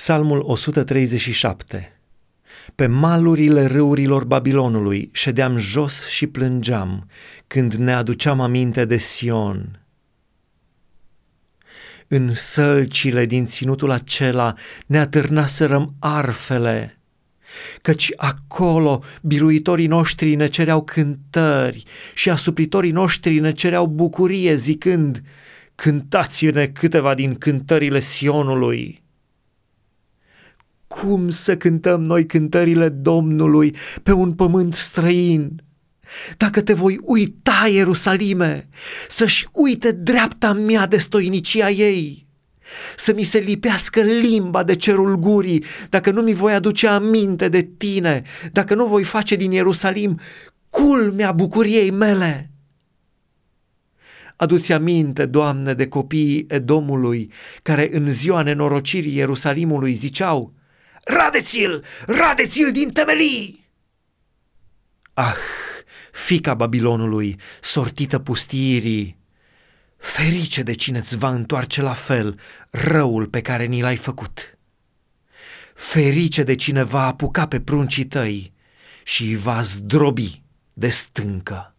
Psalmul 137. Pe malurile râurilor Babilonului ședeam jos și plângeam când ne aduceam aminte de Sion. În sălcile din ținutul acela ne atârnaserăm arfele, căci acolo biruitorii noștri ne cereau cântări și asupritorii noștri ne cereau bucurie, zicând: cântați-ne câteva din cântările Sionului. Cum să cântăm noi cântările Domnului pe un pământ străin? Dacă te voi uita, Ierusalime, să-și uite dreapta mea de stoinicia ei, să mi se lipească limba de cerul gurii, dacă nu mi voi aduce aminte de tine, dacă nu voi face din Ierusalim culmea bucuriei mele. Adu-ți aminte, Doamne, de copiii Edomului, care în ziua nenorocirii Ierusalimului ziceau: radeți-l, radeți-l din temelii! Ah, fica Babilonului, sortită pustiirii, ferice de cine îți va întoarce la fel răul pe care ni l-ai făcut. Ferice de cine va apuca pe pruncii tăi și îi va zdrobi de stâncă.